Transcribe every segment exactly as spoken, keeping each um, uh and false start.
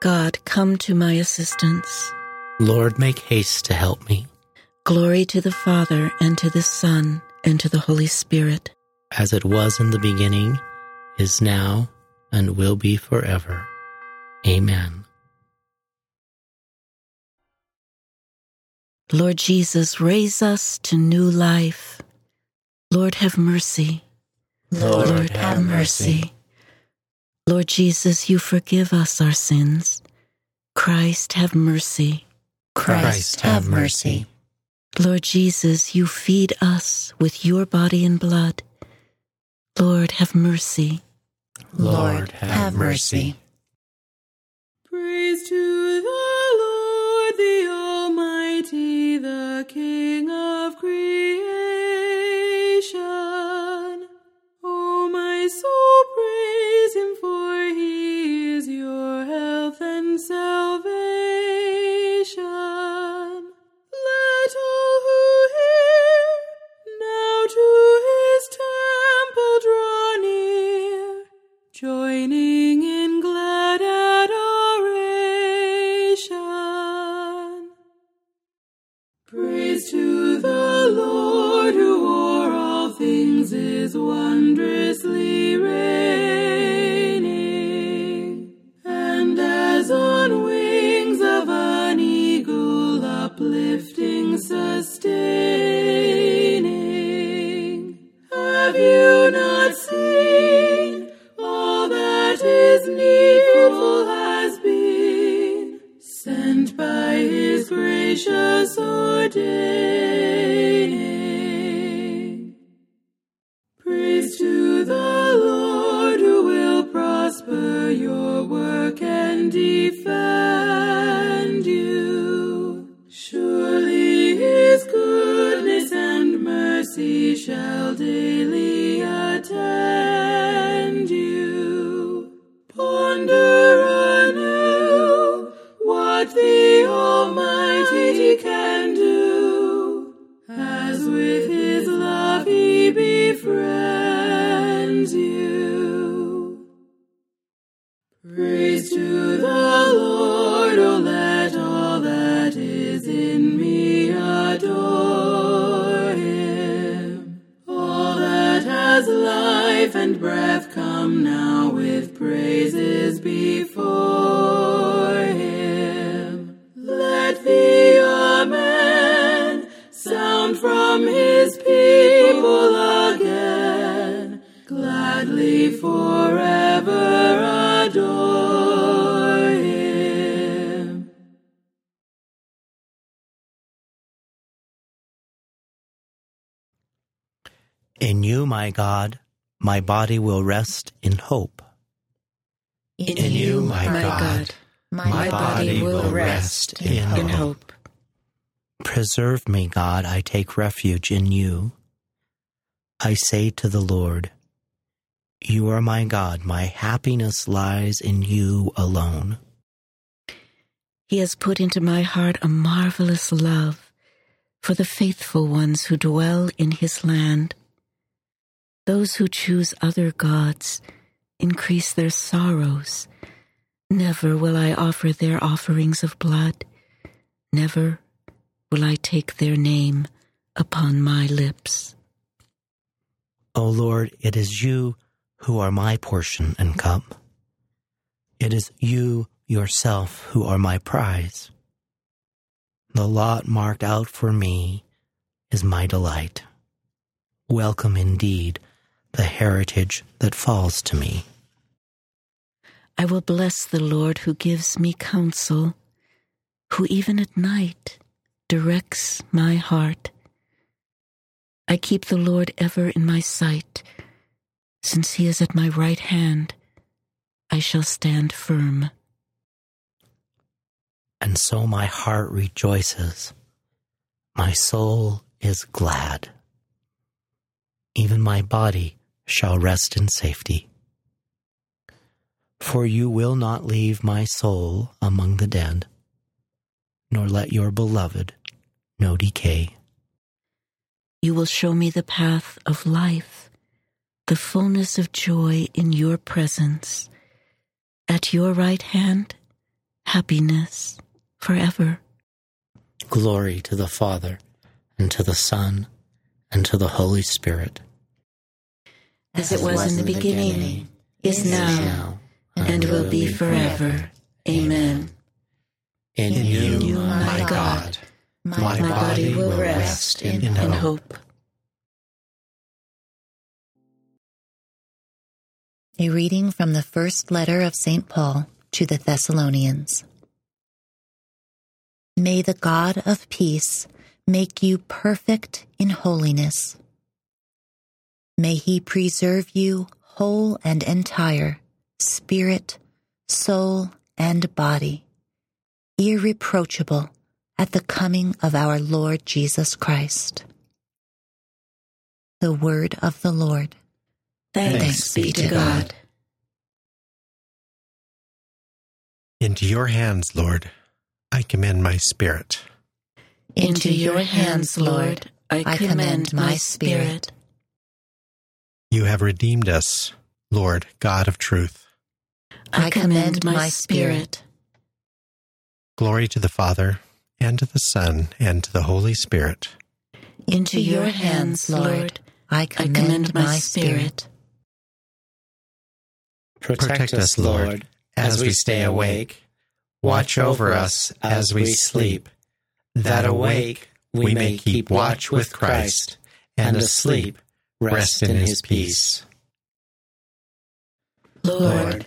God, come to my assistance. Lord, make haste to help me. Glory to the Father, and to the Son, and to the Holy Spirit. As it was in the beginning, is now, and will be forever. Amen. Lord Jesus, raise us to new life. Lord, have mercy. Lord, Lord have mercy. mercy. Lord Jesus, you forgive us our sins. Christ, have mercy. Christ, Christ have mercy. Lord Jesus, you feed us with your body and blood. Lord, have mercy. Lord, have, have mercy. mercy. Praise to the Lord, the Almighty, the King of creation. O my soul, praise him, for he is your health and salvation. Let all who hear now to his temple draw near, joining in glad adoration. Praise to the Lord, who o'er all things is wondrously reigning, and as on wings of an eagle uplifting, sustaining. Have you not seen all that is needful has been sent by his gracious ordaining? Praise to the Lord, who will prosper your work and defend you. Surely his goodness and mercy shall daily attend you. Ponder anew what the Almighty can do, as with his love he befriends you. Praise to the Lord, O let all that is in me adore him. All that has life and breath, come now with praises before him. Let the Amen sound from his people again, gladly forever adore him. In you, my God, my body will rest in hope. In, in you, my, my God, God, my, my body will rest in, in hope. hope. Preserve me, God, I take refuge in you. I say to the Lord, you are my God, my happiness lies in you alone. He has put into my heart a marvelous love for the faithful ones who dwell in his land. Those who choose other gods increase their sorrows. Never will I offer their offerings of blood. Never will I take their name upon my lips. O Lord, it is you who are my portion and cup. It is you yourself who are my prize. The lot marked out for me is my delight. Welcome indeed the heritage that falls to me. I will bless the Lord, who gives me counsel, who even at night directs my heart. I keep the Lord ever in my sight. Since he is at my right hand, I shall stand firm. And so my heart rejoices. My soul is glad. Even my body shall rest in safety. For you will not leave my soul among the dead, nor let your beloved know decay. You will show me the path of life, the fullness of joy in your presence. At your right hand, happiness forever. Glory to the Father, and to the Son, and to the Holy Spirit. As it was in the beginning, is now, and will be forever. Amen. In you, my God, my body will rest in hope. A reading from the first letter of Saint Paul to the Thessalonians. May the God of peace make you perfect in holiness. May he preserve you whole and entire, spirit, soul, and body, irreproachable at the coming of our Lord Jesus Christ. The Word of the Lord. Thanks, Thanks be to God. Into your hands, Lord, I commend my spirit. Into your hands, Lord, I, I commend my spirit. You have redeemed us, Lord, God of truth. I commend my spirit. Glory to the Father, and to the Son, and to the Holy Spirit. Into your hands, Lord, I commend, I commend my spirit. Protect us, Lord, as we stay awake. Watch over us as we sleep, that awake we may keep watch with Christ, and asleep rest in his peace. Lord,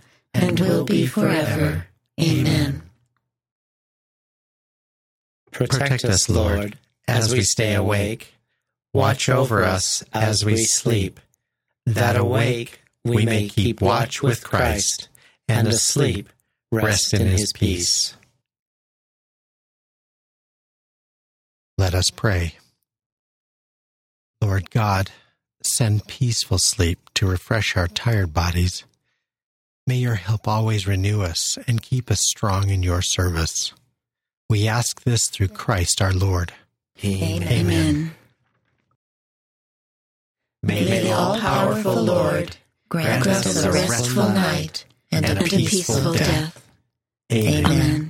and will be forever. Amen. Protect us, Lord, as we stay awake. Watch over us as we sleep, that awake we may keep watch with Christ, and asleep rest in his peace. Let us pray. Lord God, send peaceful sleep to refresh our tired bodies. May your help always renew us and keep us strong in your service. We ask this through Christ our Lord. Amen. Amen. May, May the all-powerful Lord grant us a restful night and, and a peaceful, peaceful death. Amen. Amen.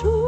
True.